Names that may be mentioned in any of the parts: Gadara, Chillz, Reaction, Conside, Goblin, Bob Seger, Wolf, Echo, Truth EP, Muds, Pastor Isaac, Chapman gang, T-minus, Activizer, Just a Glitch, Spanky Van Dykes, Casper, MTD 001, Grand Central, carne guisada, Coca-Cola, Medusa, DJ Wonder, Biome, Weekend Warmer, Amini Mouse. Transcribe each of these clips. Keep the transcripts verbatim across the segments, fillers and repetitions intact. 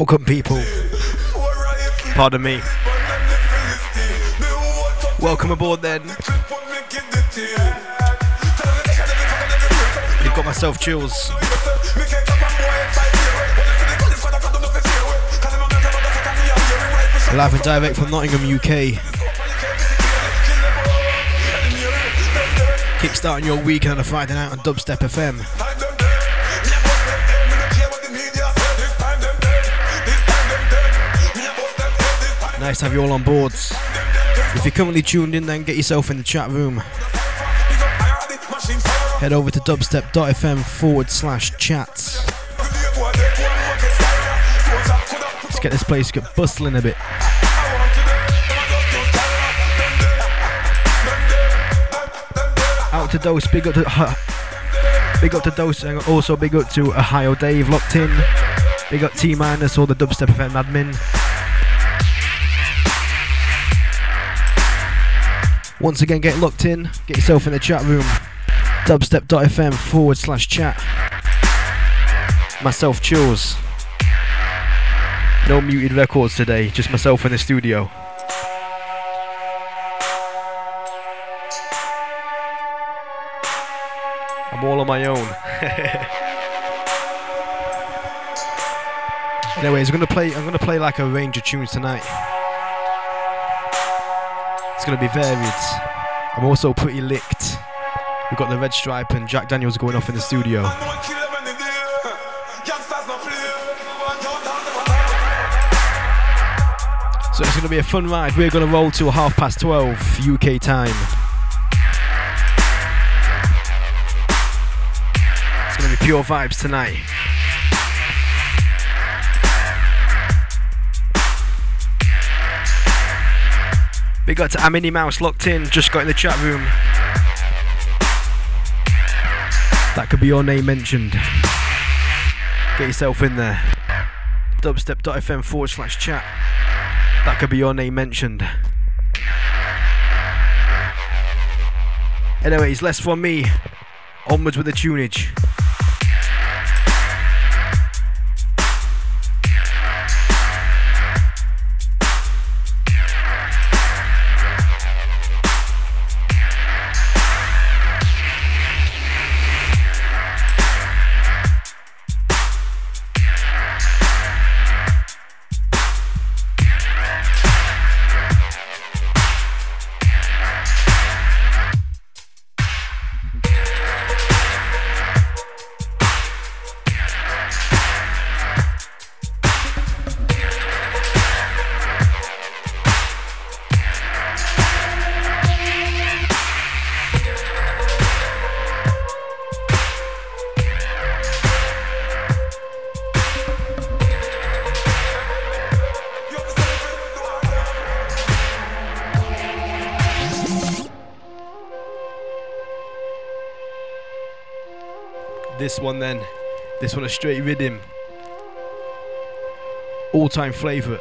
Welcome, people. Pardon me. Welcome aboard, then. You've got myself chills. Live and direct from Nottingham, U K. Kickstarting your weekend on a Friday night on Dubstep F M. Nice to have you all on board. If you're currently tuned in, then get yourself in the chat room. Head over to dubstep.fm forward slash chats. Let's get this place get bustling a bit. Out to Dose, big up to uh, big up to Dose, and also big up to Ohio Dave locked in. Big up T-minus, all the Dubstep F M admin. Once again, get locked in. Get yourself in the chat room. Dubstep.fm forward slash chat. Myself, Chillz. No muted records today. Just myself in the studio. I'm all on my own. Anyways, I'm gonna play. I'm gonna play like a range of tunes tonight. It's going to be varied. I'm also pretty licked. We've got the Red Stripe and Jack Daniels going off in the studio. So it's going to be a fun ride. We're going to roll till half past twelve U K time. It's going to be pure vibes tonight. We got to Amini Mouse locked in, just got in the chat room. That could be your name mentioned. Get yourself in there. Dubstep.fm forward slash chat. That could be your name mentioned. Anyways, less from me. Onwards with the tunage. This one then, this one a straight rhythm, all time favourite.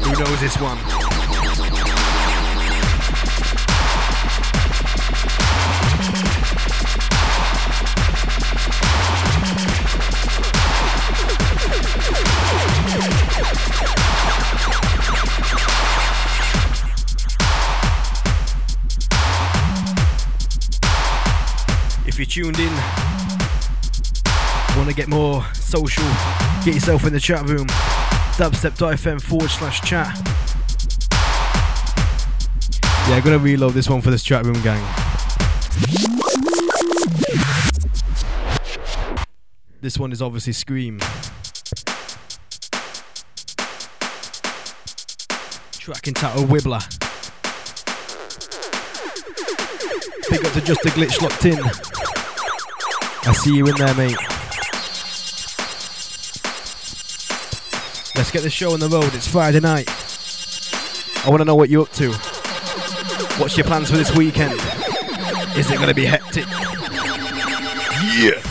Who knows this one? If you're tuned in, want to get more social, get yourself in the chat room. Dubstep dot f m forward slash chat. Yeah, I'm gonna reload this one for this chat room, gang. This one is obviously Scream. Track entitled Wibbler. Big up to Just a Glitch locked in. I see you in there, mate. Let's get this show on the road. It's Friday night. I want to know what you're up to. What's your plans for this weekend? Is it going to be hectic? Yeah.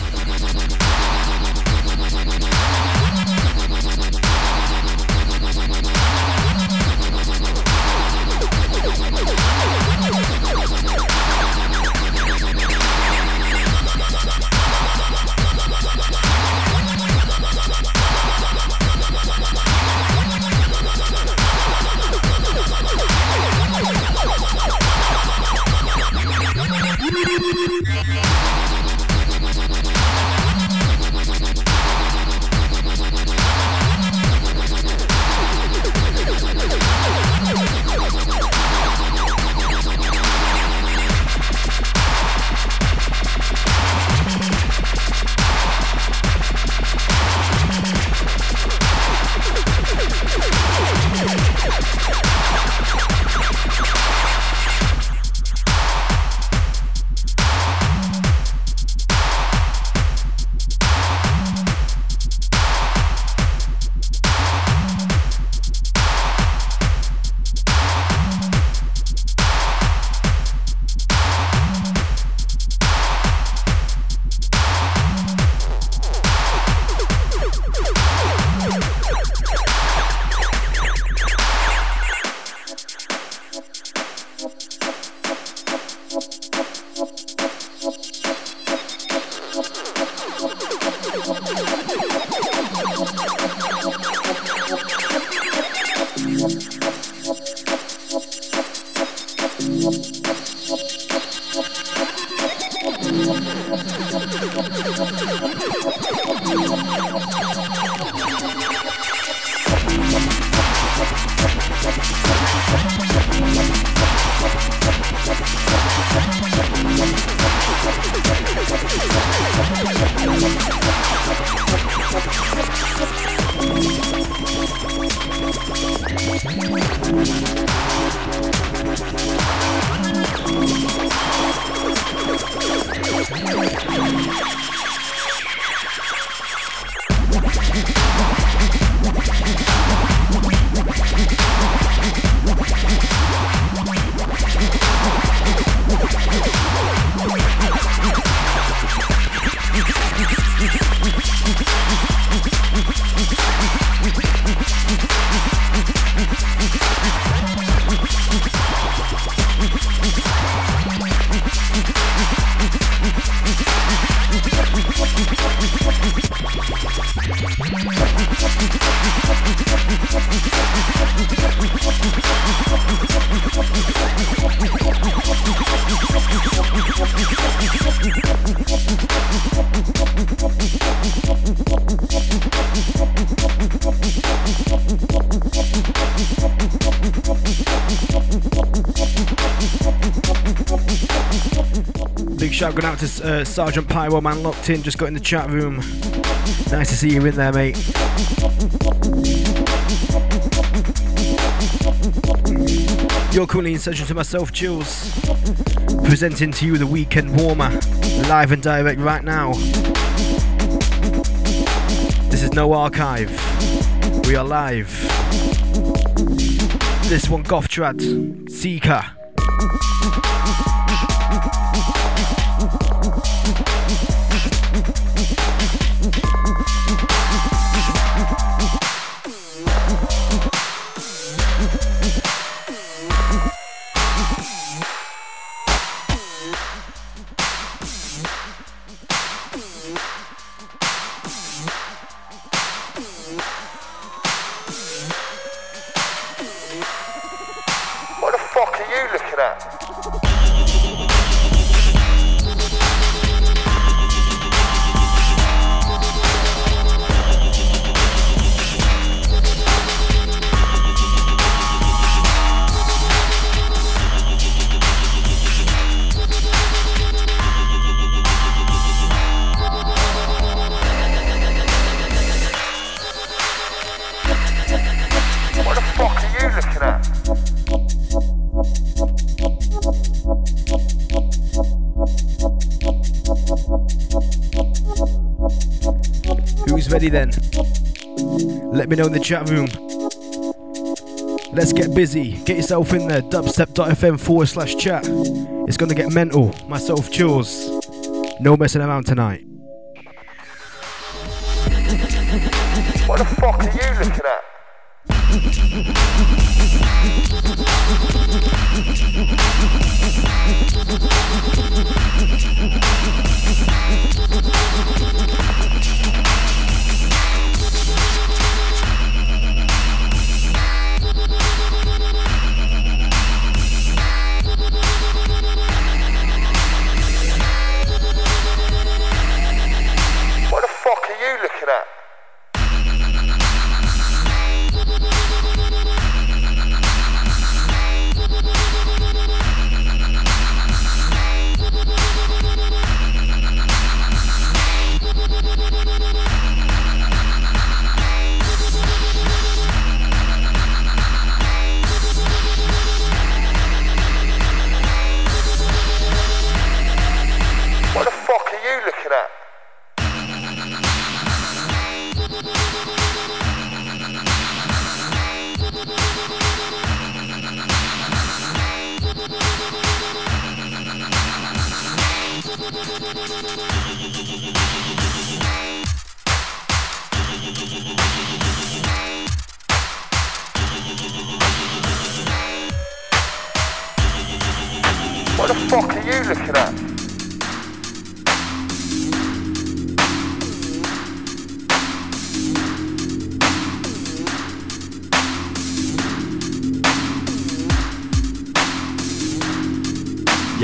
Shout going out to uh, Sergeant Pyroman locked in, just got in the chat room. Nice to see you in there, mate. You're currently in session to myself, Chillz, presenting to you the Weekend Warmer, live and direct right now. This is no archive. We are live. This one, Goth Trad, Seeker. Ready then? Let me know in the chat room. Let's get busy. Get yourself in there. Dubstep dot f m forward slash chat. It's gonna get mental. Myself, Chillz. No messing around tonight. What the fuck are you looking at?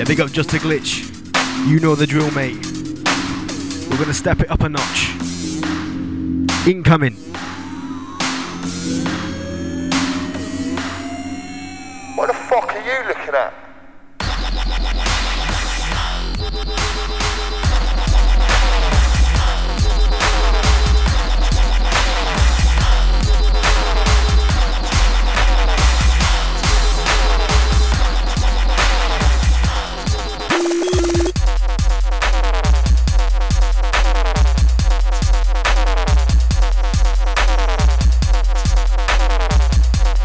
Big up Just a Glitch. You know the drill, mate. We're gonna step it up a notch. Incoming. What the fuck are you looking at?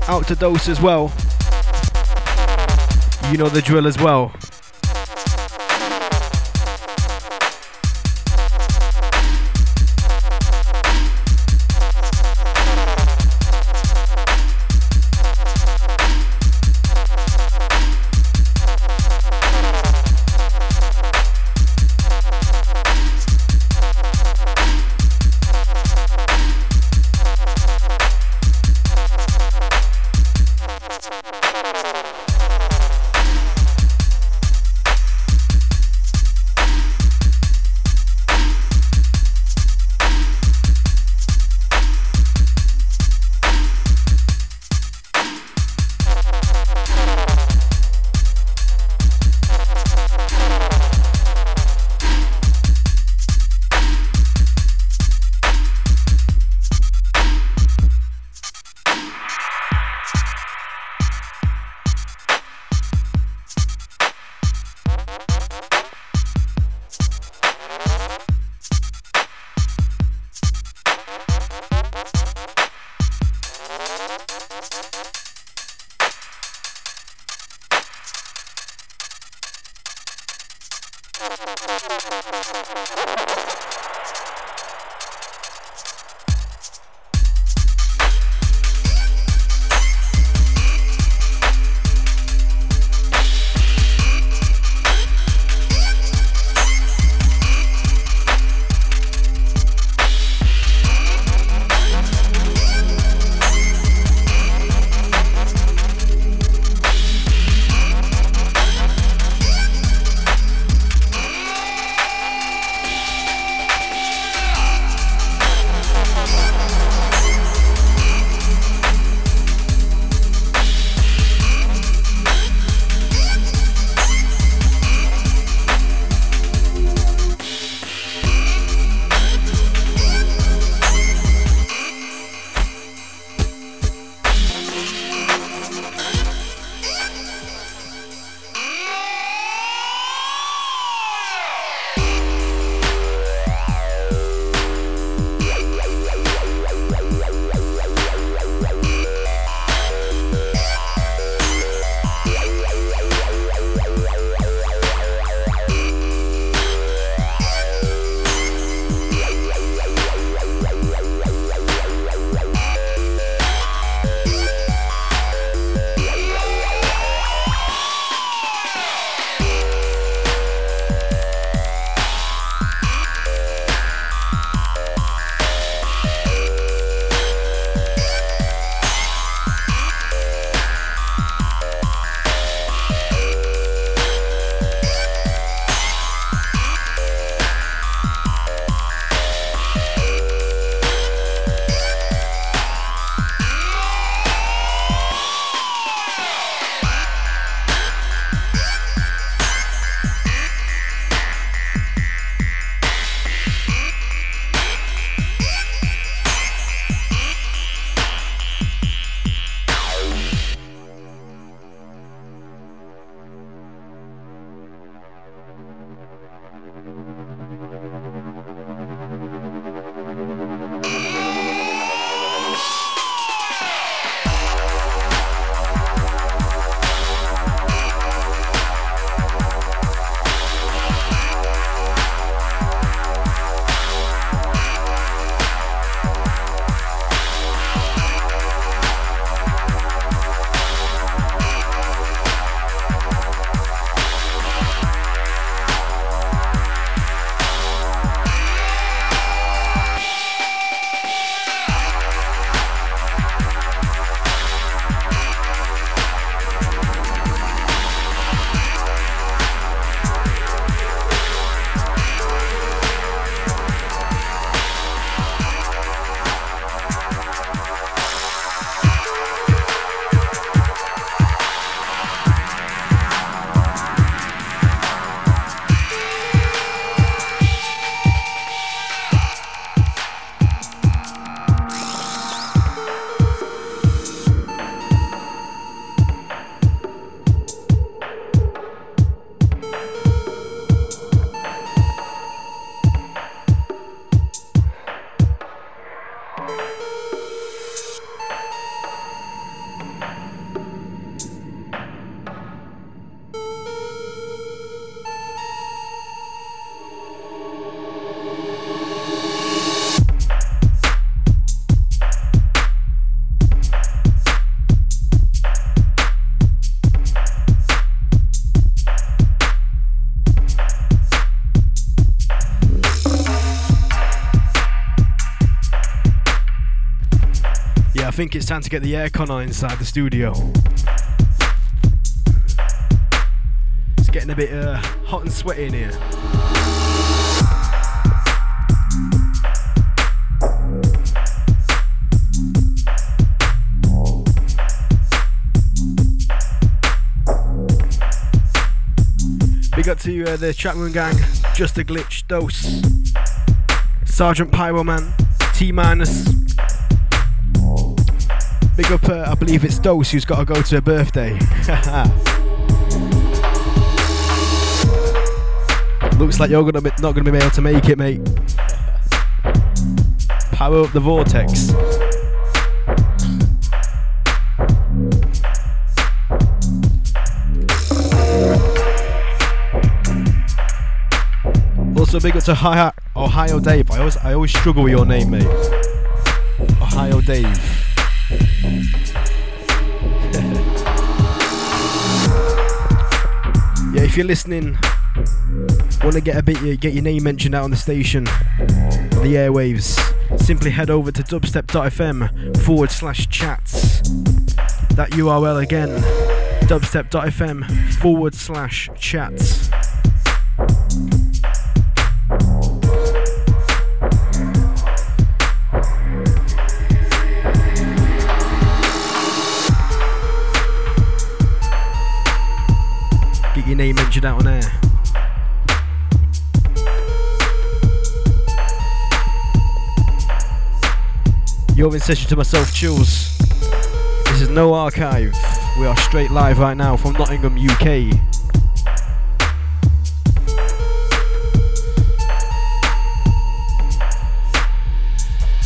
Out to Dose as well. You know the drill as well. I think it's time to get the aircon on inside the studio. It's getting a bit uh, hot and sweaty in here. Big up to uh, the Chapman gang, Just a Glitch, Dose, Sergeant Pyroman, T-minus. Big up, uh, I believe it's Dose who's got to go to her birthday. Looks like you're gonna be, not going to be able to make it, mate. Power up the vortex. Also big up to Ohio, Ohio Dave. I always I always struggle with your name, mate. Ohio Dave. Yeah, if you're listening, want to get a bit, get your name mentioned out on the station, the airwaves, simply head over to dubstep.fm forward slash chats. That U R L again, dubstep.fm forward slash chats. Get your name mentioned out on air. You're in session to myself, Chillz. This is no archive. We are straight live right now from Nottingham, U K.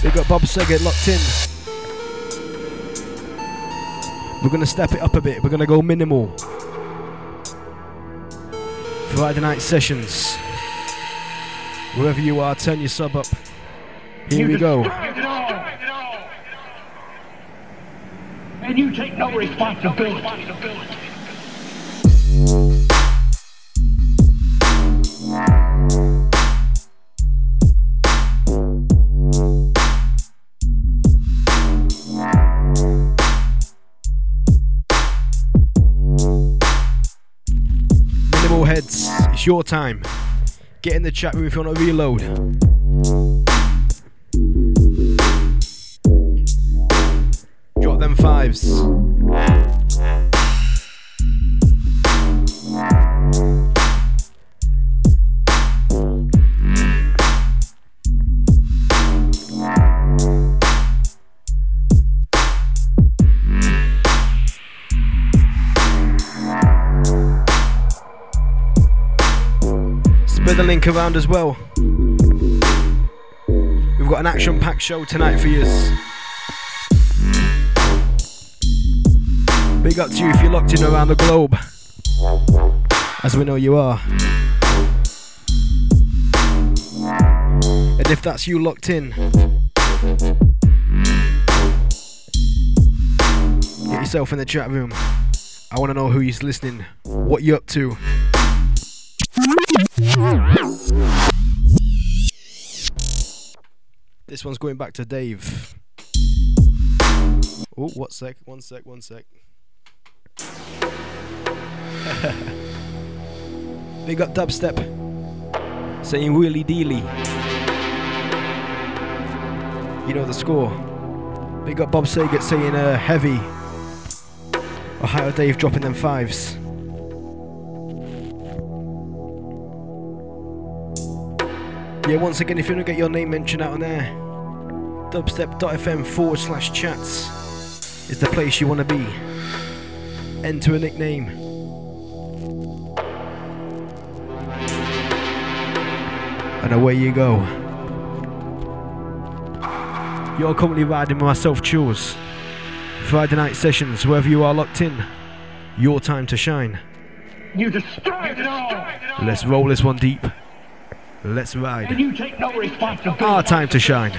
Big up Bob Seger, locked in. We're gonna step it up a bit. We're gonna go minimal. Friday night sessions. Wherever you are, turn your sub up. Here we go. And you take no responsibility. Minimal heads, it's your time. Get in the chat room if you want to reload. Drop them fives. Spread the link around as well. We've got an action-packed show tonight for you. Big up to you if you're locked in around the globe, as we know you are. And if that's you locked in, get yourself in the chat room. I want to know who you're listening, what you're up to. This one's going back to Dave. Oh, one sec, one sec, one sec. Big up Dubstep, saying wheelie dealy. You know the score. Big up Bob Saget saying uh, heavy. Ohio Dave dropping them fives. Yeah, once again, if you want to get your name mentioned out on there, dubstep.fm forward slash chats is the place you want to be. Enter a nickname. And away you go. You're currently riding with myself, Chillz. Friday night sessions, wherever you are locked in, your time to shine. You destroyed it all. Let's roll this one deep. Let's ride. And you take no responsibility. Our time to shine.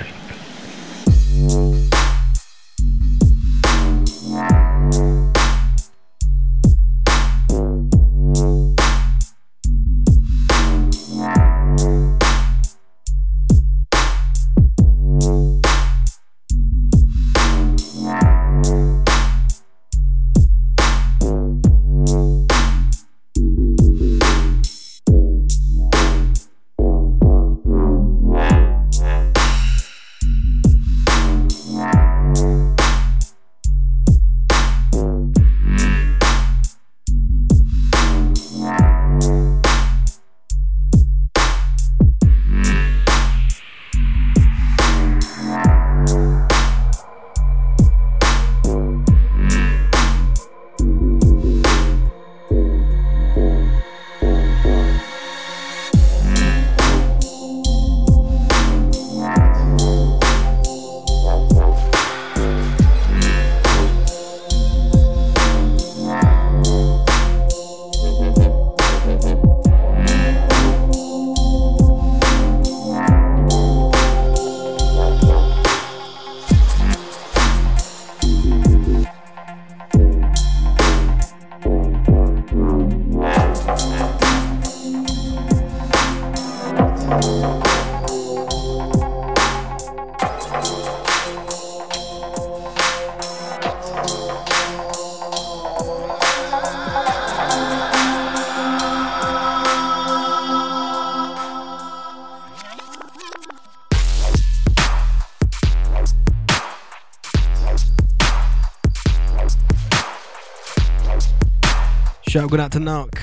Shout going out to Nark.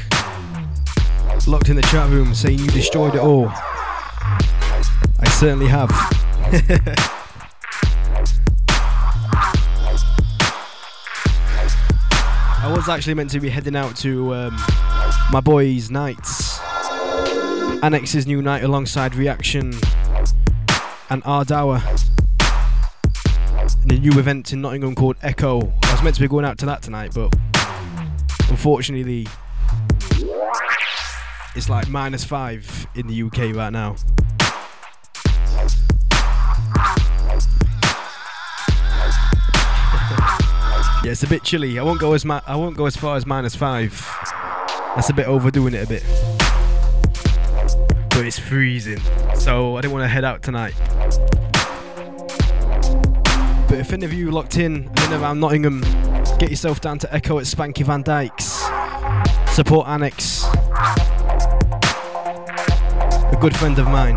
Locked in the chat room saying you destroyed it all. I certainly have. I was actually meant to be heading out to um, my boys' nights. Annex's new night alongside Reaction and Ardour. And a new event in Nottingham called Echo. I was meant to be going out to that tonight, but unfortunately it's like minus five in the U K right now. Yeah, it's a bit chilly. I won't go as ma- I won't go as far as minus five. That's a bit overdoing it a bit. But it's freezing, so I didn't want to head out tonight. But if any of you locked in and around Nottingham, get yourself down to Echo at Spanky Van Dykes. Support Annex, a good friend of mine.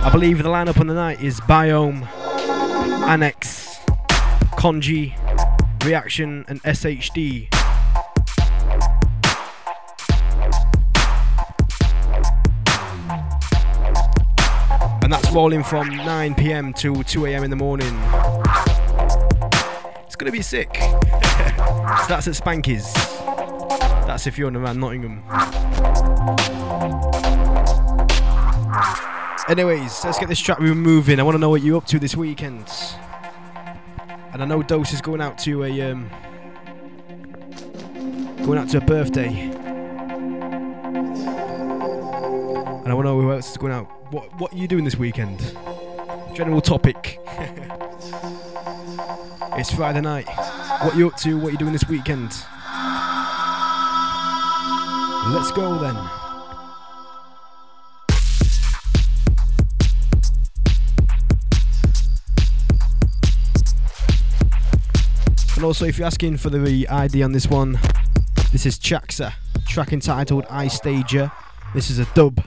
I believe the lineup on the night is Biome, Annex, Congi, Reaction, and S H D. And that's rolling from nine p m till two a m in the morning. It's gonna be sick. So that's at Spanky's. That's if you're around Nottingham. Anyways, let's get this track room moving. I want to know what you're up to this weekend. And I know Dose is going out to a um, going out to a birthday. And I want to know who else is going out. What what are you doing this weekend? General topic. It's Friday night. What are you up to? What are you doing this weekend? Let's go then. And also, if you're asking for the I D on this one, this is Chaxa, track entitled I Stager. This is a dub.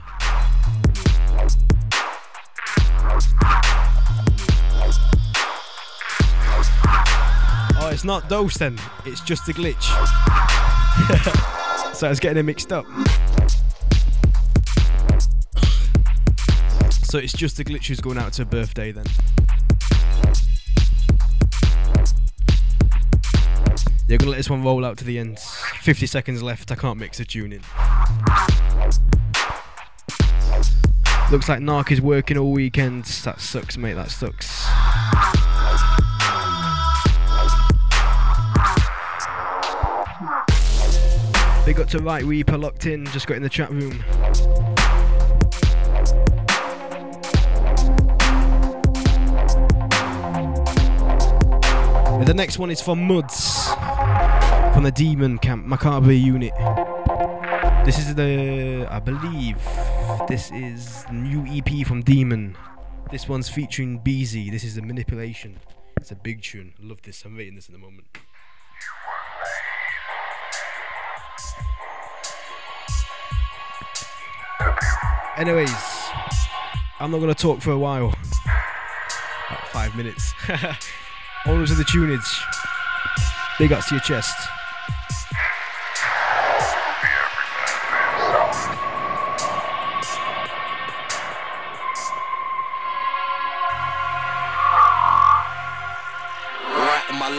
Oh, it's not Dose then, it's Just a Glitch. So I was getting it mixed up. So it's Just a Glitch who's going out to a birthday then. You're gonna let this one roll out to the end. fifty seconds left, I can't mix a tune in. Looks like Nark is working all weekend. That sucks, mate, that sucks. They got to Right Weeper locked in, just got in the chat room. And the next one is for Muds, from the Demon Camp Macabre unit. This is the, I believe, this is new E P from Demon. This one's featuring B Z, this is The Manipulation. It's a big tune, love this, I'm rating this at the moment. Anyways, I'm not going to talk for a while. About five minutes. Owners of the tunage, big ups to your chest.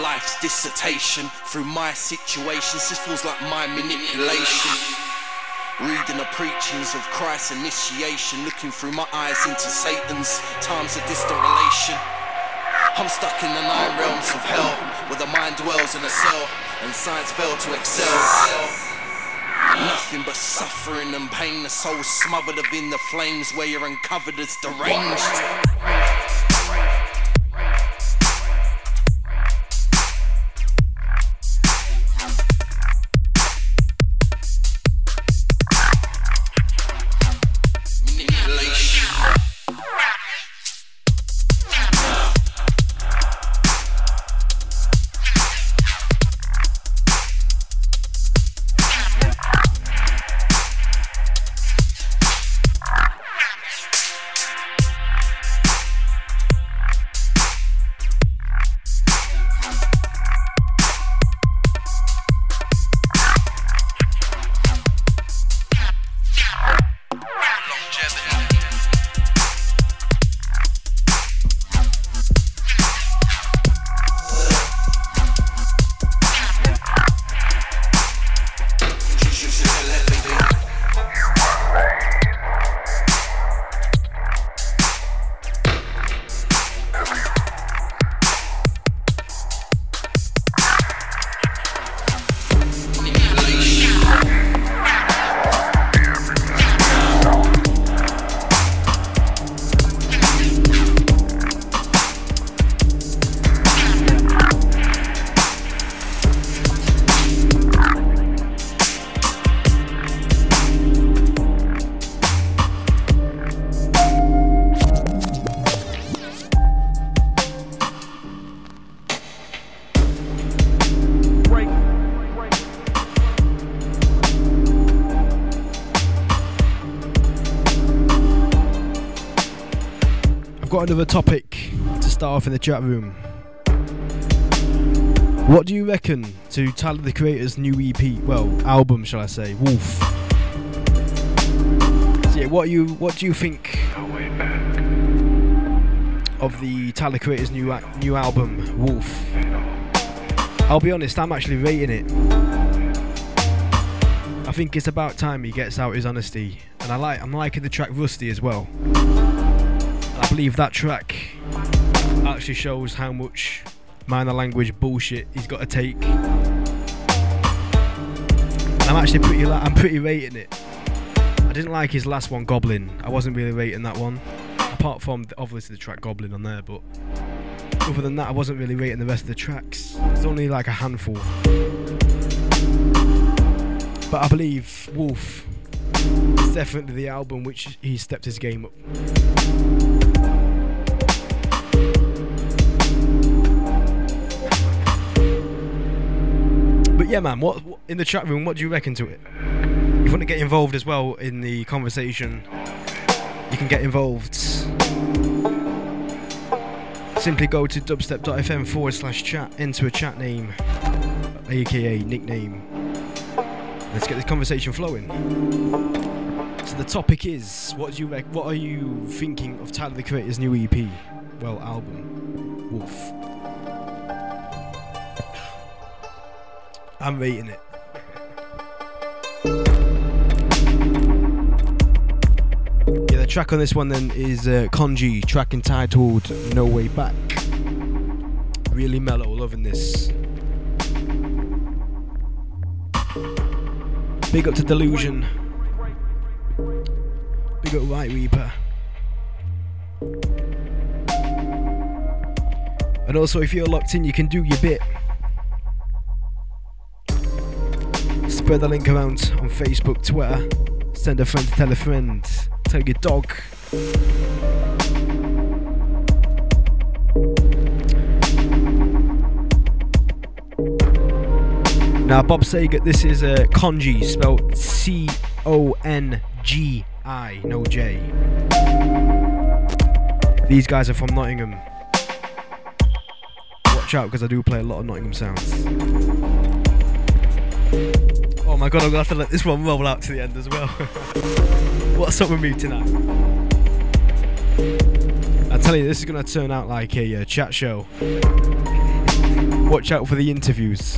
Life's dissertation through my situations, this feels like my manipulation. Reading the preachings of Christ's initiation, looking through my eyes into Satan's times of distant relation. I'm stuck in the nine realms of hell, where the mind dwells in a cell, and science failed to excel. Nothing but suffering and pain, the soul smothered within the flames, where you're uncovered as deranged. got another topic to start off in the chat room. What do you reckon to Tyler the Creator's new E P? Well, album, shall I say? Wolf. So yeah, what you what do you think of the Tyler the Creator's new new album, Wolf? I'll be honest, I'm actually rating it. I think it's about time he gets out his honesty, and I like I'm liking the track Rusty as well. I believe that track actually shows how much minor language bullshit he's got to take. I'm actually pretty la- I'm pretty rating it. I didn't like his last one, Goblin. I wasn't really rating that one, apart from the, obviously the track Goblin on there, but other than that I wasn't really rating the rest of the tracks. It's only like a handful. But I believe Wolf is definitely the album which he stepped his game up. But yeah, man, what, what in the chat room, what do you reckon to it? If you want to get involved as well in the conversation, you can get involved. Simply go to dubstep.fm forward slash chat, enter a chat name, aka nickname. Let's get this conversation flowing. So the topic is, what do you rec- what are you thinking of Tyler the Creator's new E P? Well, album, Wolf. I'm rating it. Yeah, the track on this one then is uh, Congi, track entitled No Way Back. Really mellow, loving this. Big up to Delusion. Big up White Reaper. And also, if you're locked in, you can do your bit. Spread the link around on Facebook, Twitter. Send a friend to tell a friend. Tell your dog. Now, Bob Saget, this is uh, Congi, spelled C O N G I, no J. These guys are from Nottingham. Watch out, because I do play a lot of Nottingham sounds. Oh my god, I'm going to have to let this one roll out to the end as well. What's up with me tonight? I tell you, this is going to turn out like a uh, chat show. Watch out for the interviews.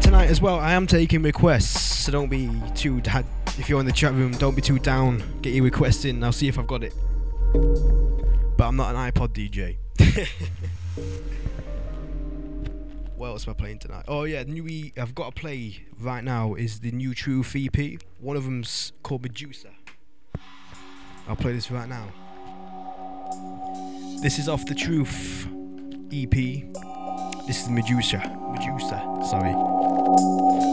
Tonight as well, I am taking requests, so don't be too dad. If you're in the chat room, don't be too down. Get your requests in. I'll see if I've got it. But I'm not an iPod D J. What else am I playing tonight? Oh yeah, the new e- I've got to play right now is the new Truth E P. One of them's called Medusa. I'll play this right now. This is off the Truth E P. This is Medusa. Medusa, sorry.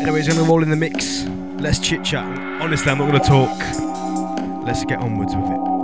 Anyway, it's going to roll in the mix. Let's chit chat. Honestly, I'm not going to talk. Let's get onwards with it.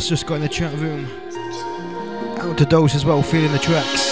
Just got in the chat room. Out to Dose as well, feeling the tracks.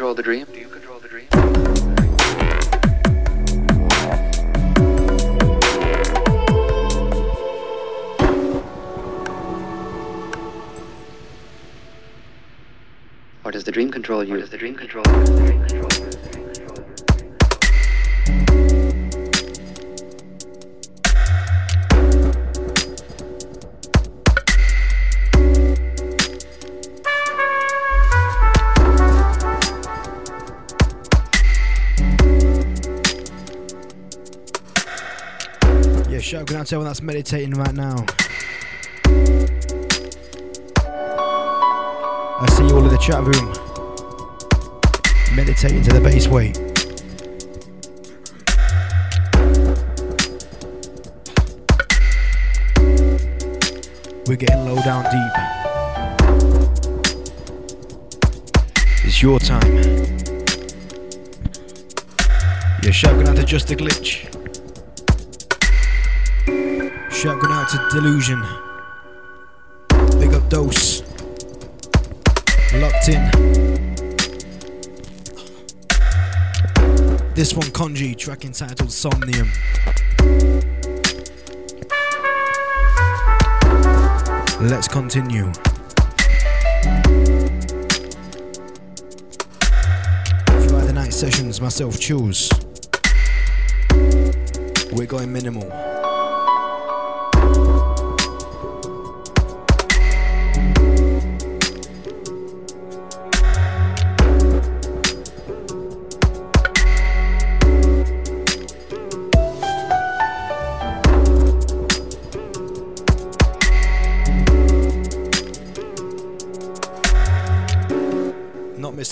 control the dream? Do you control the dream? Or does the dream control you? Or does the dream control you? Does the dream control you? Shout out to everyone that's meditating right now. I see you all in the chat room meditating to the bass weight. We're getting low down deep. It's your time. You're shouting out to Just a Glitch. Shout going out to Delusion. Big up Dose. Locked in. This one Congi, track entitled Somnium. Let's continue. Friday night sessions, myself Chillz. We're going minimal.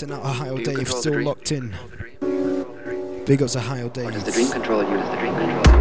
Out Ohio Dave still locked in. Big ups Ohio Dave. Or does the dream control you? Does the dream control you?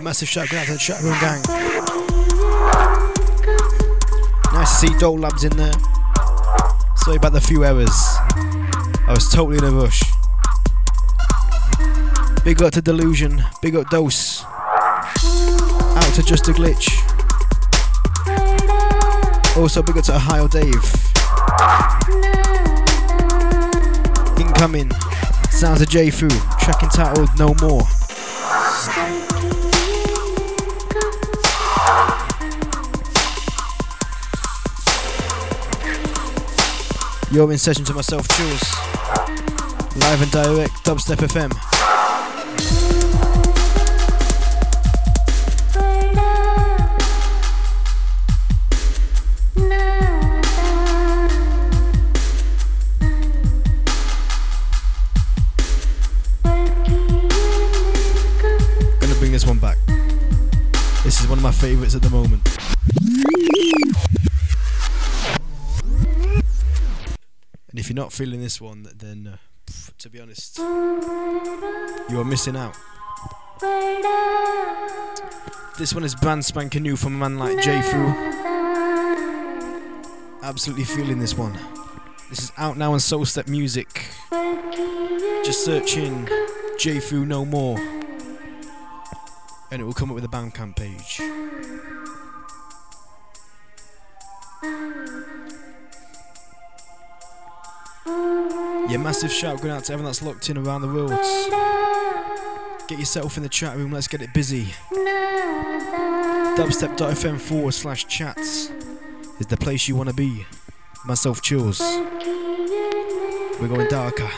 Saget, massive shout out to the Chapman gang. Nice to see Dope Labs in there. Sorry about the few errors, I was totally in a rush. Big up to Delusion, big up Dose, out to Just a Glitch. Also big up to Ohio Dave. Incoming, sounds of J-Foo, track entitled No More. You're in session to myself, Chillz, live and direct, Dubstep F M. My favourites at the moment. And if you're not feeling this one, then uh, pff, to be honest, you are missing out. This one is brand spanking new from a man like J-Foo. Absolutely feeling this one. This is out now on Soul Step Music. Just search in J-Foo No More, and it will come up with a Bandcamp page. Yeah, massive shout going out to everyone that's locked in around the world. Get yourself in the chat room, let's get it busy. Dubstep.fm forward slash chats is the place you want to be. Myself, Chillz. We're going darker.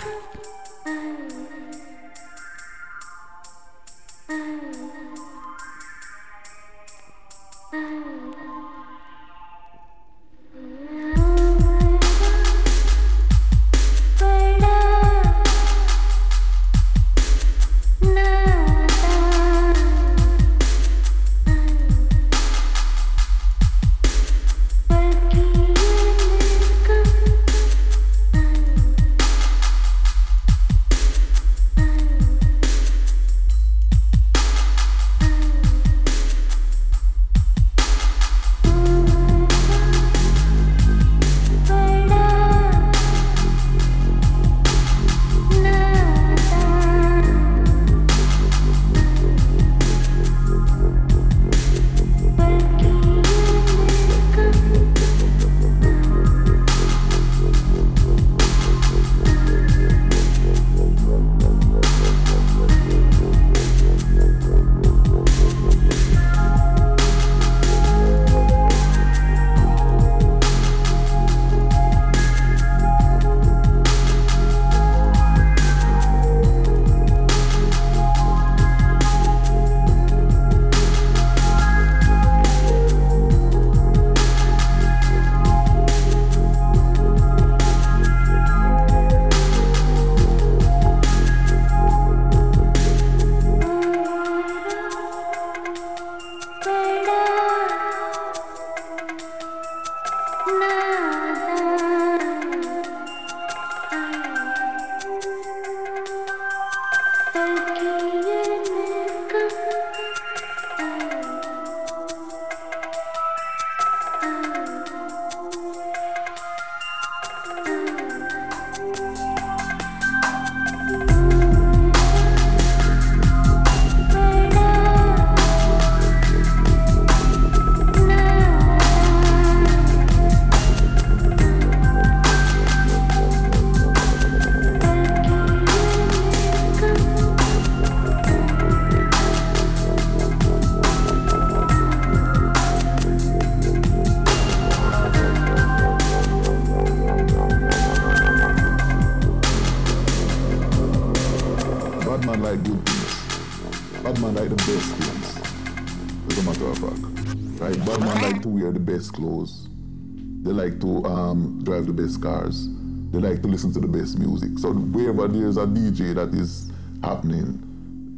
Cars. They like to listen to the best music. So wherever there's a D J that is happening,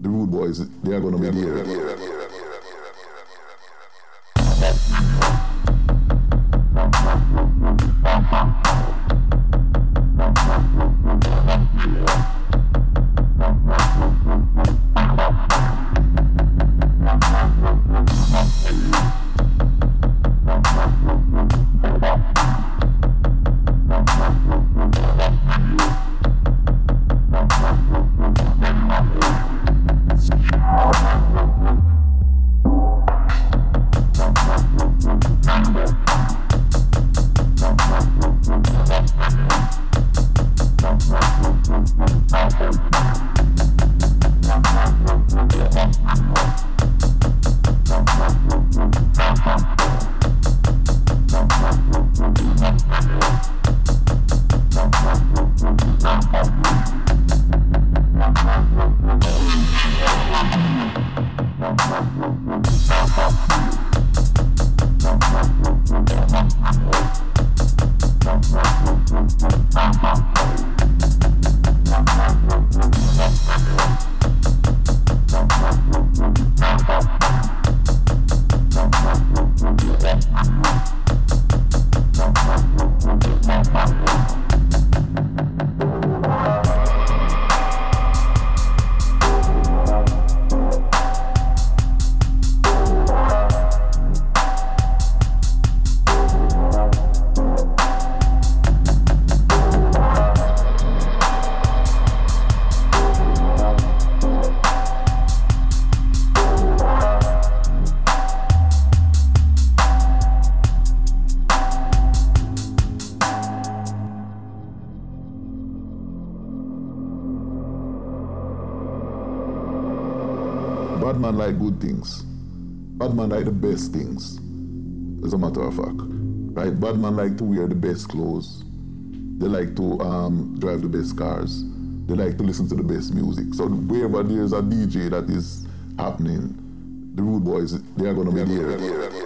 the Rude Boys, they are going to be there. man like good things. Bad man like the best things, as a matter of fact. Right? Bad man like to wear the best clothes. They like to um, drive the best cars. They like to listen to the best music. So wherever there's a D J that is happening, the rude boys, they are gonna be there.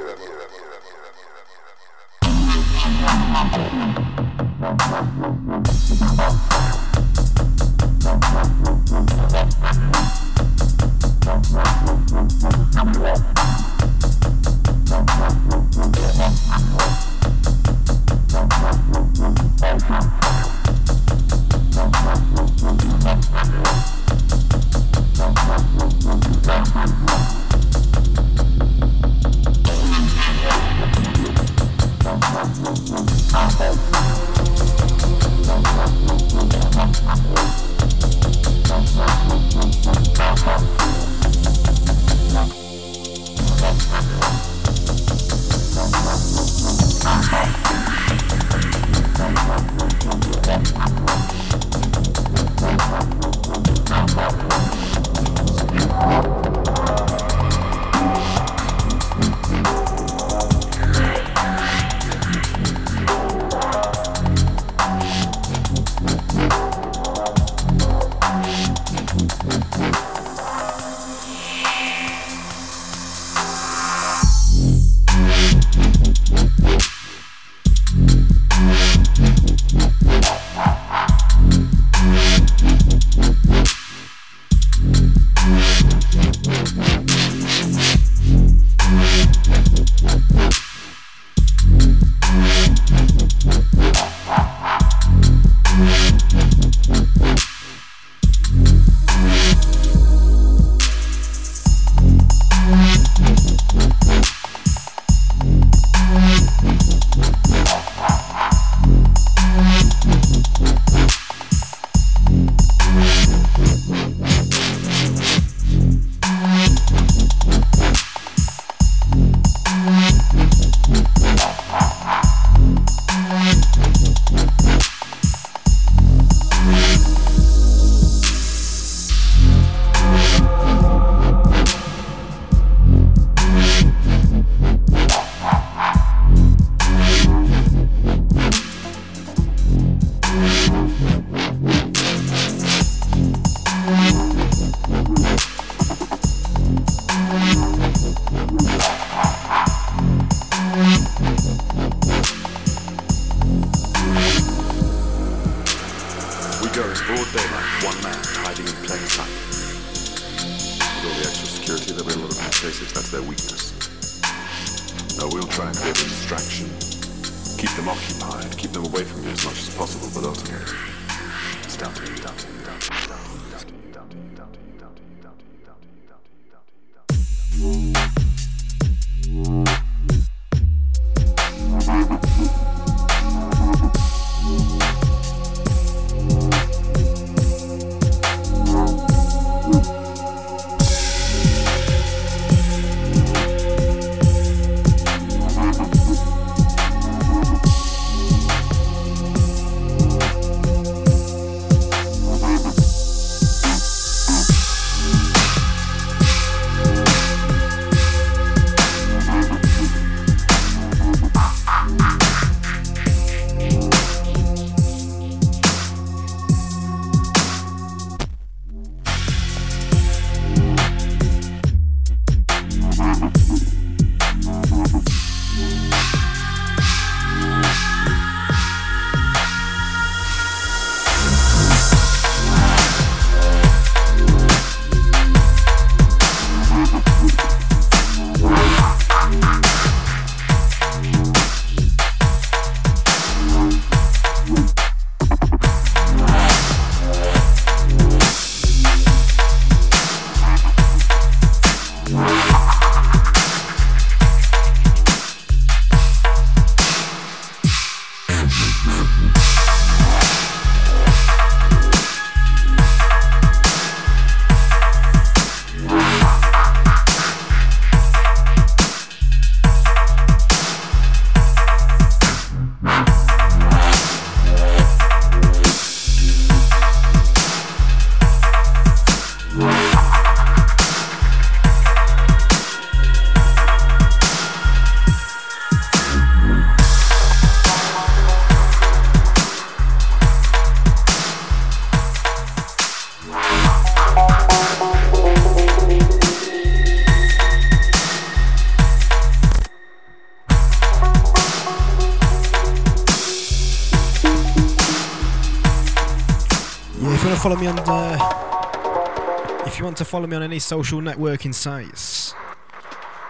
if you want to follow me on the, if you want to follow me on any social networking sites,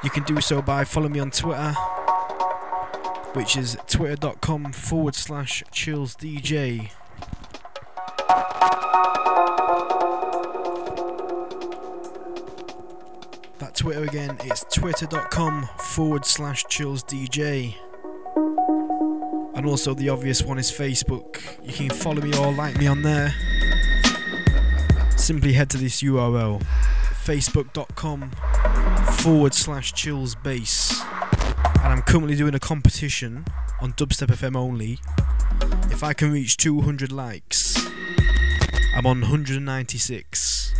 you can do so by following me on Twitter, which is twitter.com forward slash Chillz D J. That Twitter again, it's twitter.com forward slash Chillz D J. And also the obvious one is Facebook. You can follow me or like me on there. Simply head to this U R L, facebook.com forward slash Chillz Bass. And I'm currently doing a competition on Dubstep F M only. If I can reach two hundred likes, I'm on one hundred ninety-six.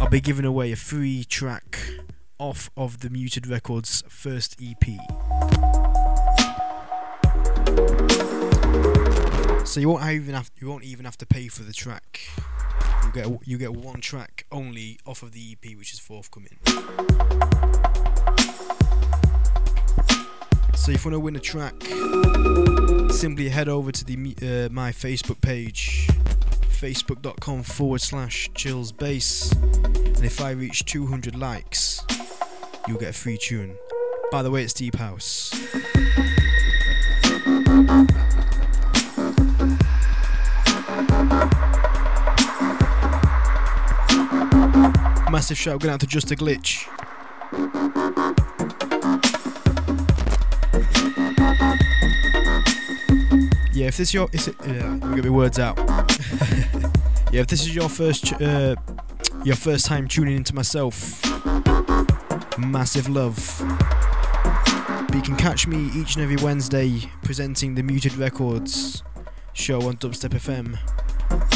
I'll be giving away a free track off of the Muted Records first E P. So you won't even have you won't even have to pay for the track. You get you get one track only off of the E P, which is forthcoming. So if you want to win a track, simply head over to the uh, my Facebook page, facebook.com forward slash Chillz Bass, and if I reach two hundred likes, you'll get a free tune. By the way, it's Deep House. Massive shout going out to Just a Glitch. Yeah, if this is your, is it, yeah, I'm gonna get my words out. Yeah, if this is your first, ch uh, your first time tuning into myself, massive love. But you can catch me each and every Wednesday presenting the Muted Records show on Dubstep F M,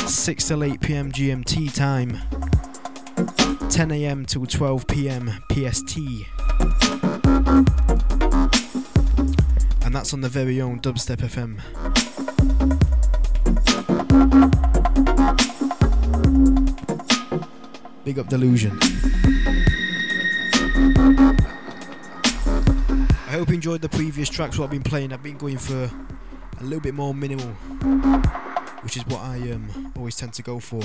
six till eight p m G M T time. ten a m till twelve p m P S T, and that's on the very own Dubstep F M. Big up Delusion. I hope you enjoyed the previous tracks. What I've been playing, I've been going for a little bit more minimal, which is what I um, always tend to go for.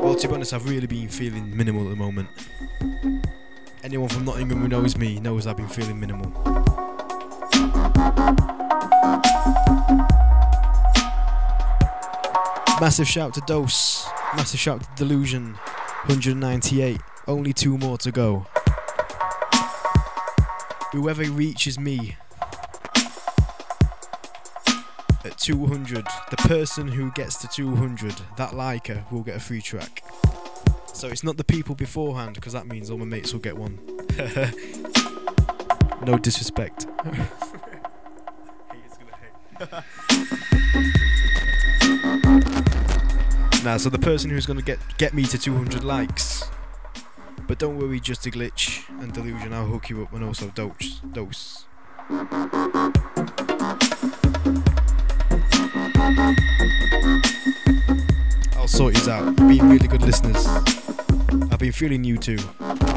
Well, to be honest, I've really been feeling minimal at the moment. Anyone from Nottingham who knows me knows I've been feeling minimal. Massive shout to Dose, massive shout to Delusion, one hundred ninety-eight, only two more to go. Whoever reaches me at two hundred, the person who gets to two hundred, that liker will get a free track. So it's not the people beforehand, because that means all my mates will get one. No disrespect. Nah, so the person who's gonna get get me to two hundred likes. But don't worry, Just a Glitch and Delusion, I'll hook you up, and also Dose. Dose. I'll sort you out. You've been really good listeners. I've been feeling you too. And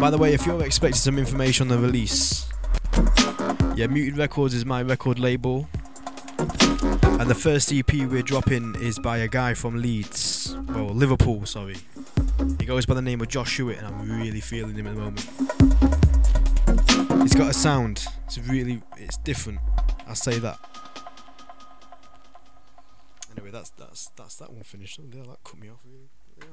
by the way, if you're expecting some information on the release, yeah, Muted Records is my record label, and the first E P we're dropping is by a guy from Leeds, well, Liverpool, sorry. He goes by the name of Josh Hewitt, and I'm really feeling him at the moment. He's got a sound. It's really, it's different. I'll say that. Anyway, that's that's that's that one finished. Yeah, that cut me off. Yeah.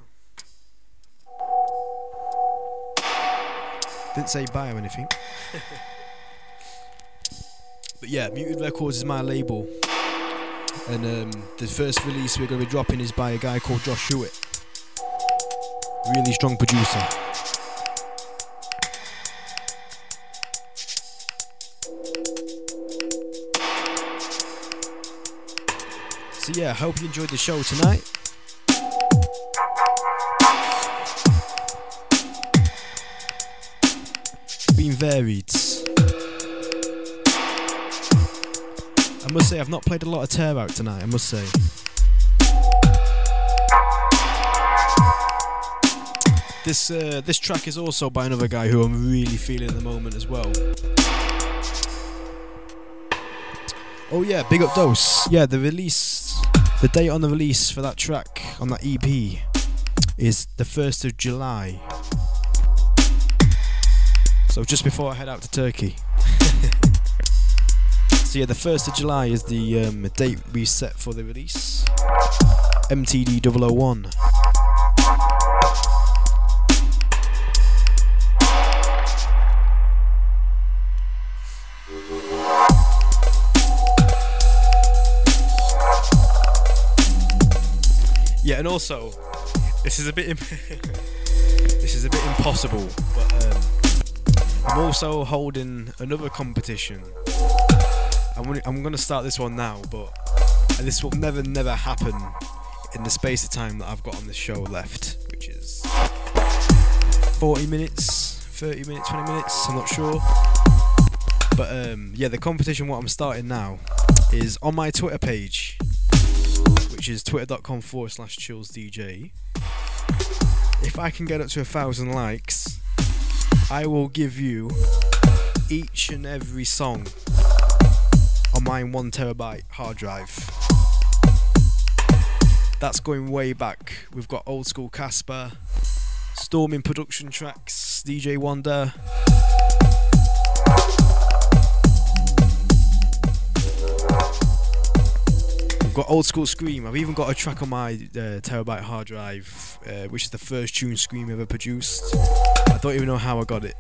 Didn't say bye or anything. But yeah, Muted Records is my label, and um, the first release we're going to be dropping is by a guy called Josh Hewitt. Really strong producer. So yeah, hope you enjoyed the show tonight. Been varied. I must say I've not played a lot of tear out tonight, I must say. This uh, this track is also by another guy who I'm really feeling at the moment as well. Oh yeah, big up Dose. Yeah, the release, the date on the release for that track on that E P is the first of July. So just before I head out to Turkey. So yeah, the first of July is the um, date we set for the release. M T D double oh one. Yeah, and also, this is a bit, this is a bit impossible, but um, I'm also holding another competition. I'm gonna, I'm gonna start this one now, but this will never, never happen in the space of time that I've got on this show left, which is forty minutes, thirty minutes, twenty minutes, I'm not sure. But um, yeah, the competition, what I'm starting now, is on my Twitter page, which is twitter dot com forward slash Chillz D J. If I can get up to a thousand likes, I will give you each and every song on my one terabyte hard drive. That's going way back. We've got old school Casper, Storming production tracks, D J Wonder. Got old school Scream. I've even got a track on my uh, terabyte hard drive, uh, which is the first tune Scream ever produced. I don't even know how I got it.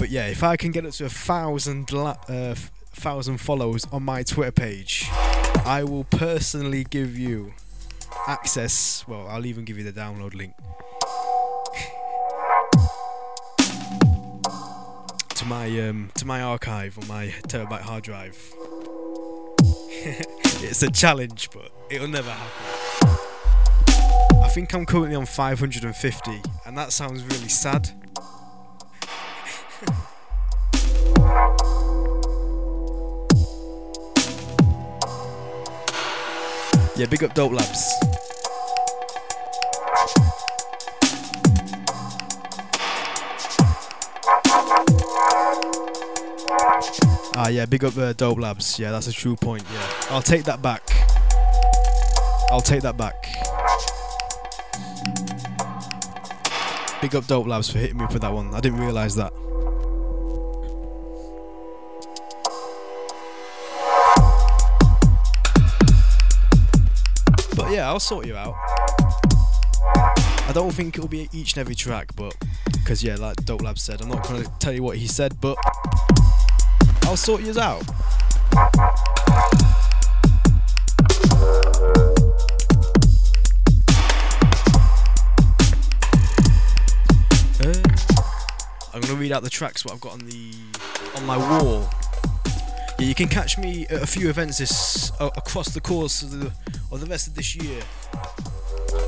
But yeah, if I can get up to a thousand, la- uh, thousand follows on my Twitter page, I will personally give you access. Well, I'll even give you the download link to my um, to my archive on my terabyte hard drive. It's a challenge, but it'll never happen. I think I'm currently on five hundred fifty, and that sounds really sad. Yeah, big up Dope Labs. Ah yeah, big up uh, Dope Labs. Yeah, that's a true point. Yeah, I'll take that back. I'll take that back. Big up Dope Labs for hitting me up with that one. I didn't realise that. But yeah, I'll sort you out. I don't think it'll be each and every track, but because yeah, like Dope Labs said, I'm not going to tell you what he said, but I'll sort yours out. Uh, I'm gonna read out the tracks what I've got on the on my wall. Yeah, you can catch me at a few events this uh, across the course of the of the rest of this year.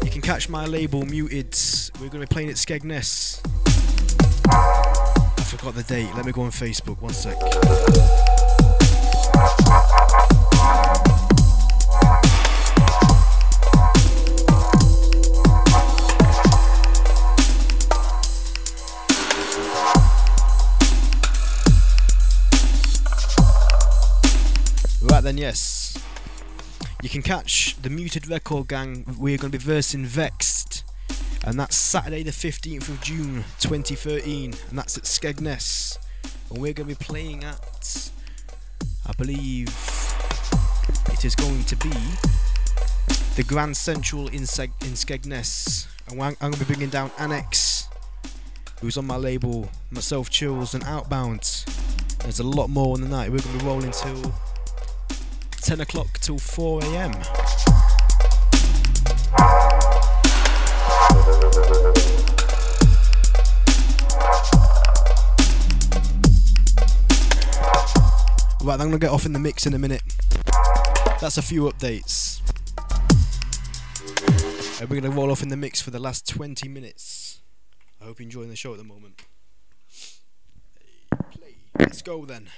You can catch my label Muted. We're gonna be playing at Skegness. I forgot the date. Let me go on Facebook. One sec. Right then, yes. You can catch the Muted Record Gang. We're going to be versing Vexed. And that's Saturday the fifteenth of June twenty thirteen, and that's at Skegness, and we're going to be playing at, I believe it is going to be the Grand Central in, Seg- in Skegness, and I'm going to be bringing down Annex, who's on my label, myself, Chillz and Outbound. There's a lot more on the night. We're going to be rolling till ten o'clock till four a m. Right, I'm going to get off in the mix in a minute. That's a few updates. And we're going to roll off in the mix for the last twenty minutes. I hope you're enjoying the show at the moment. Let's go then.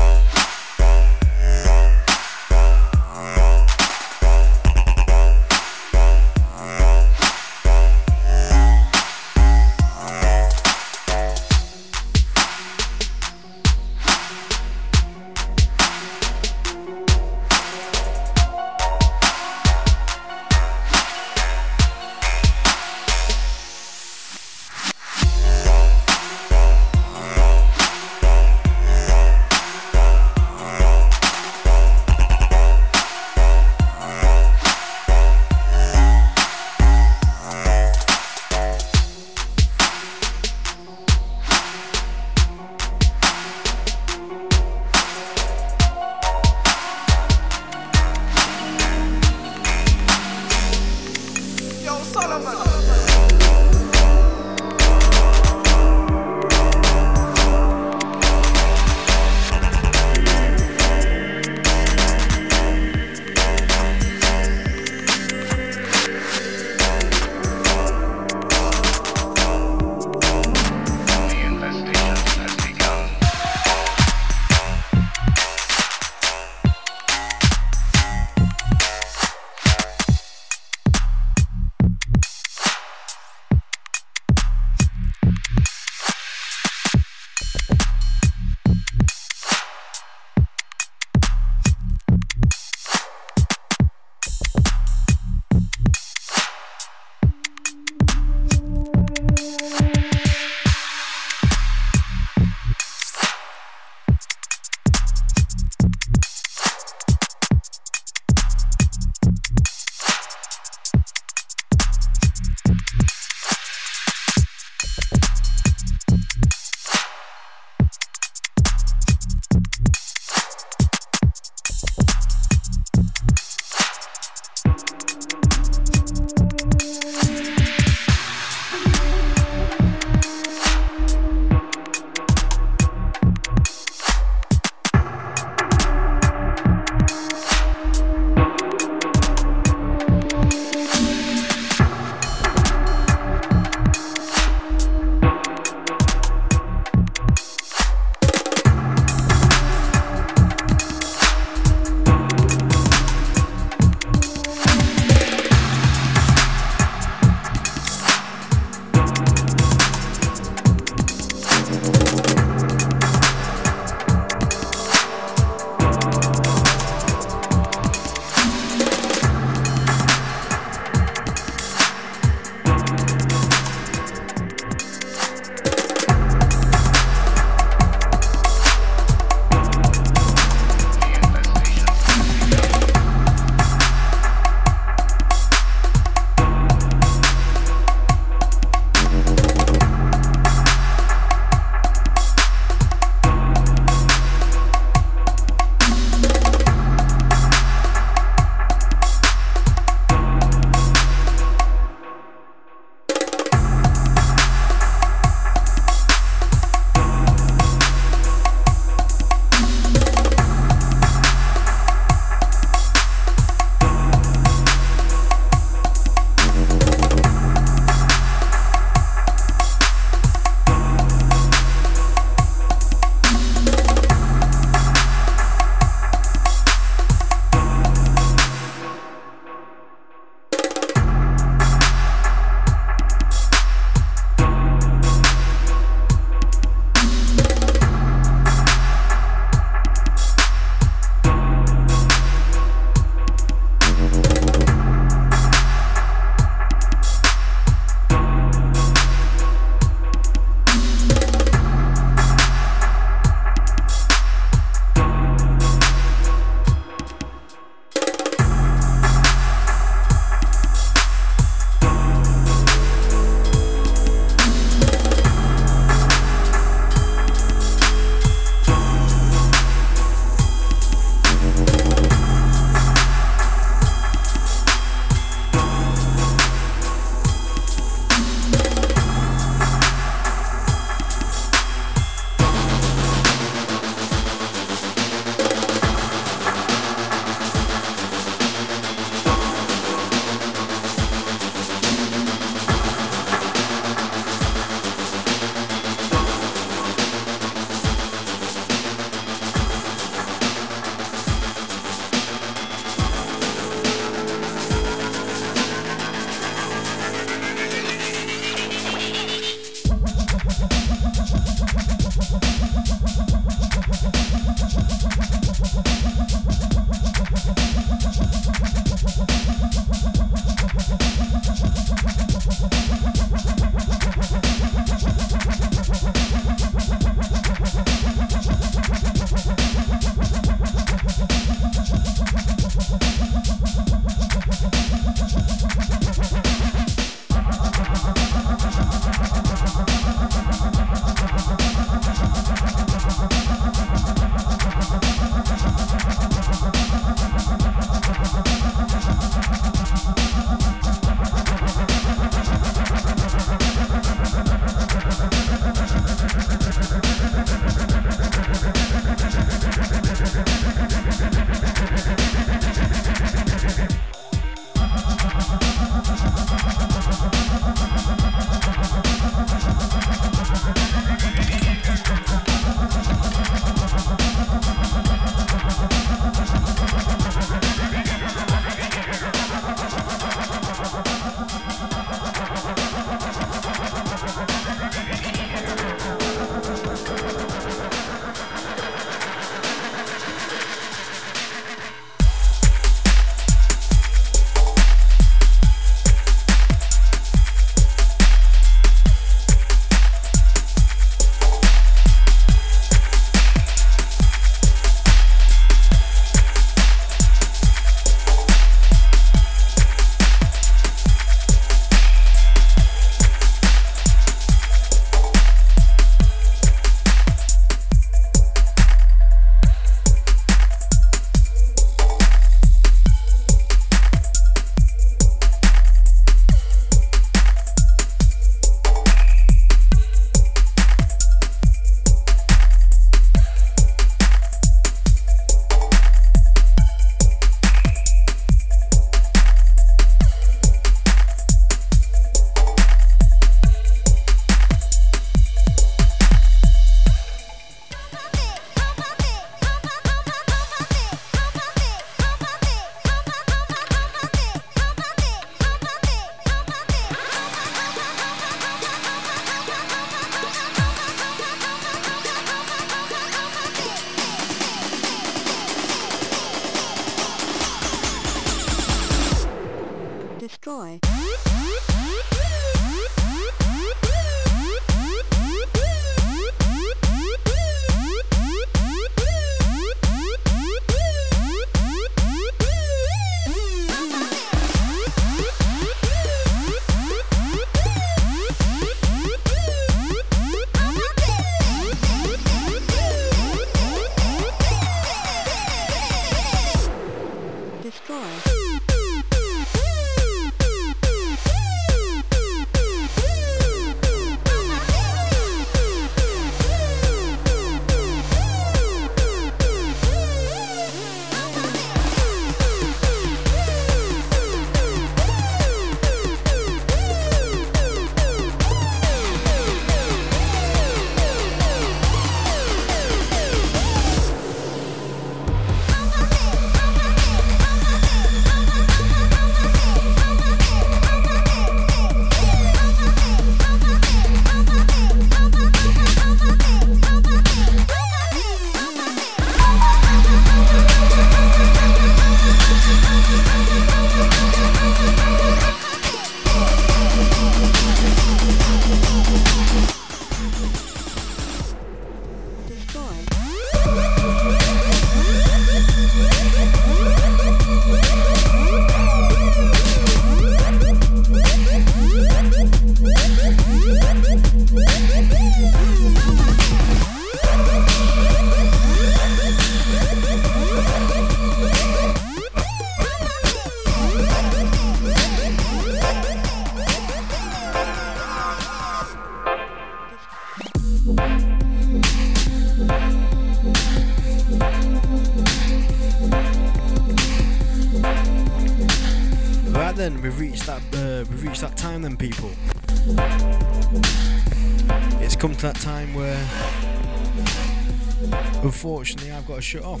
Unfortunately, I've got to shut off.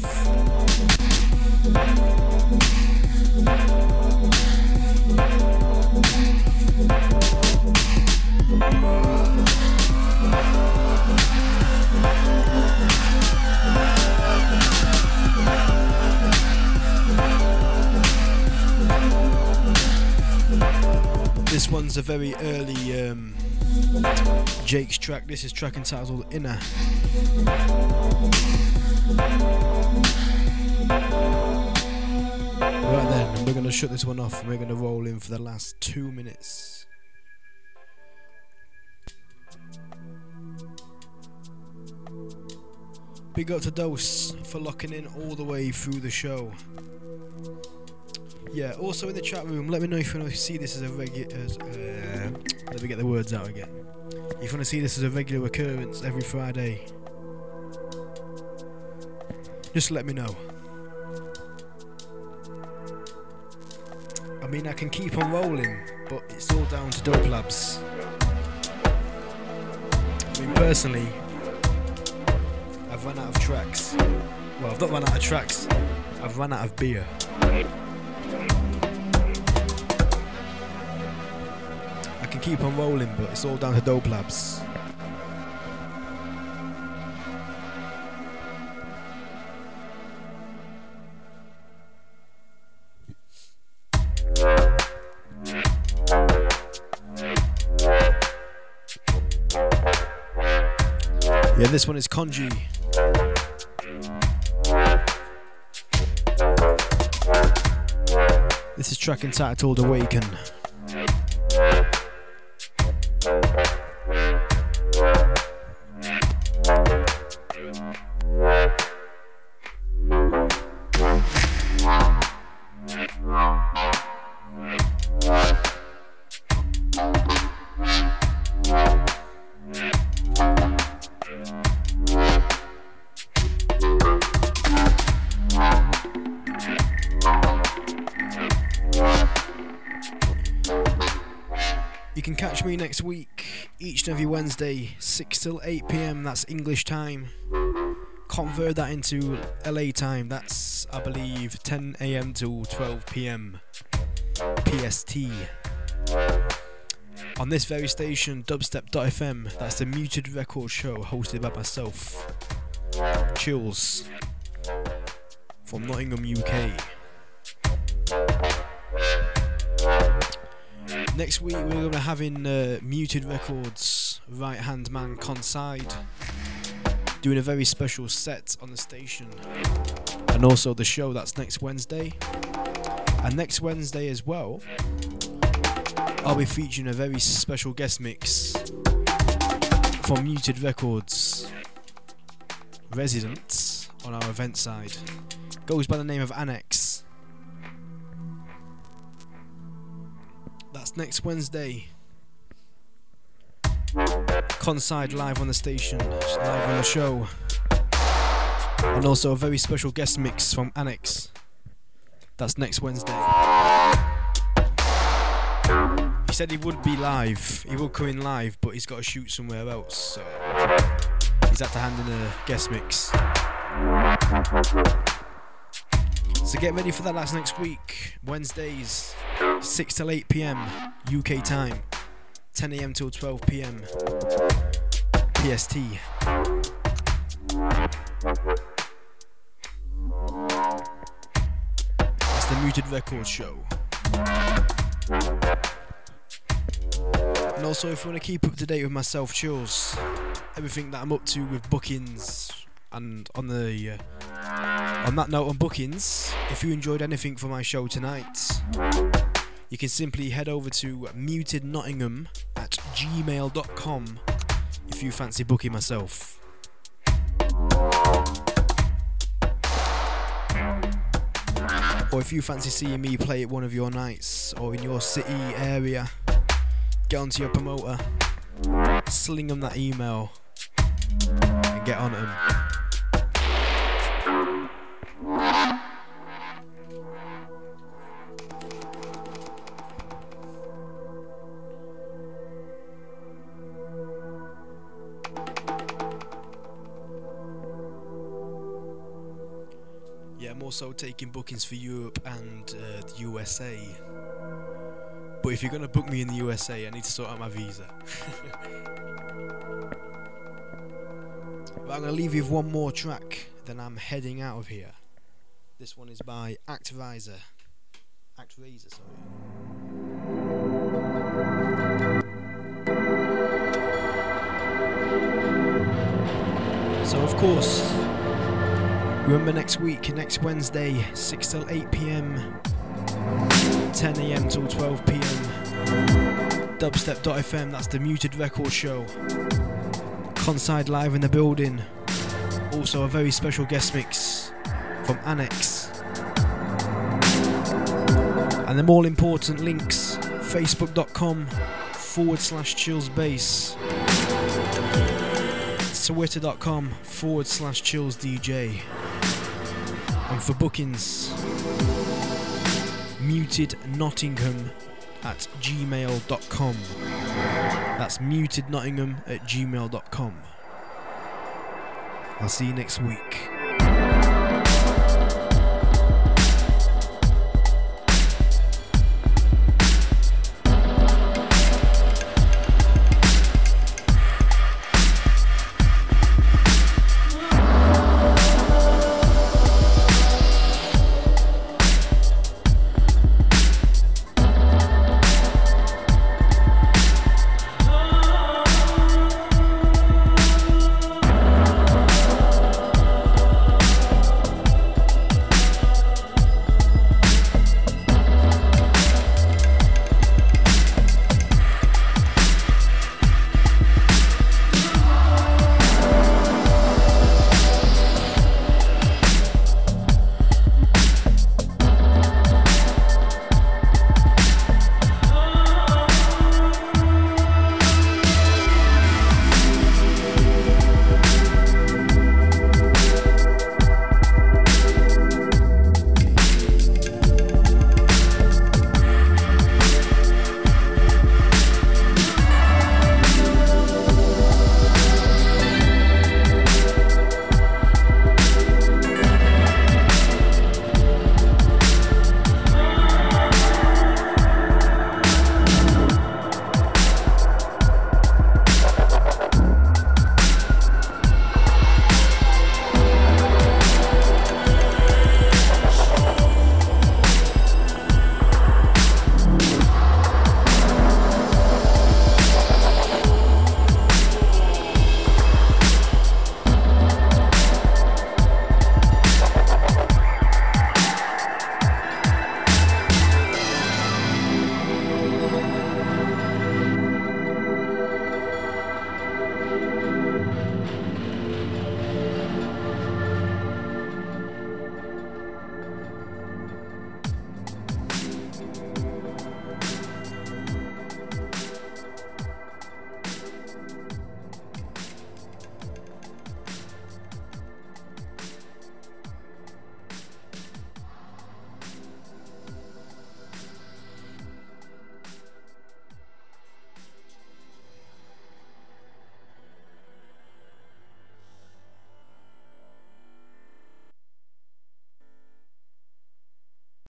This one's a very early um, Jake's track. This is track entitled Inner. Thank you. we're going to shut this one off and we're going to roll in for the last two minutes. Big up to Dose for locking in all the way through the show. Yeah, also in the chat room, let me know if you want to see this as a regular... Uh, let me get the words out again. If you want to see this as a regular occurrence every Friday, just let me know. I mean, I can keep on rolling, but it's all down to Dope Labs. I mean, personally, I've run out of tracks. Well, I've not run out of tracks, I've run out of beer. I can keep on rolling, but it's all down to Dope Labs. Yeah, this one is Congi. This is track entitled Awaken. Next week, each and every Wednesday, six till eight p m, that's English time. Convert that into L A time, that's, I believe, ten a m till twelve p m P S T. On this very station, dubstep dot f m, that's the Muted Records show hosted by myself, Chillz, from Nottingham, U K. Next week we're going to have in uh, Muted Records right hand man Conside doing a very special set on the station and also the show. That's next Wednesday, and next Wednesday as well I'll be featuring a very special guest mix from Muted Records resident on our event side, goes by the name of Annex. That's next Wednesday. Conside live on the station, live on the show. And also a very special guest mix from Annex. That's next Wednesday. He said he would be live, he will come in live, but he's got to shoot somewhere else, so he's had to hand in a guest mix. So get ready for that, that's next week, Wednesdays, six till eight p m U K time, ten a m till twelve p m P S T. That's the Muted Records show. And also if you want to keep up to date with myself, Chillz, everything that I'm up to with bookings and on the... Uh, On that note, on bookings, if you enjoyed anything from my show tonight, you can simply head over to mutednottingham at gmail dot com if you fancy booking myself. Or if you fancy seeing me play at one of your nights or in your city, area, get onto your promoter, sling them that email and get on to them. Also taking bookings for Europe and uh, the U S A, but if you're going to book me in the U S A, I need to sort out my visa. But I'm going to leave you with one more track, then I'm heading out of here. This one is by Activizer. Activizer, sorry. So of course, remember next week, next Wednesday, six till eight p m ten a m till twelve p m Dubstep dot f m, that's the Muted Records show. Conside live in the building. Also a very special guest mix from Annex. And the more important links, facebook dot com forward slash Chillz Bass, twitter dot com forward slash Chillz D J. And for bookings, mutednottingham at gmail dot com. That's mutednottingham at gmail dot com. I'll see you next week.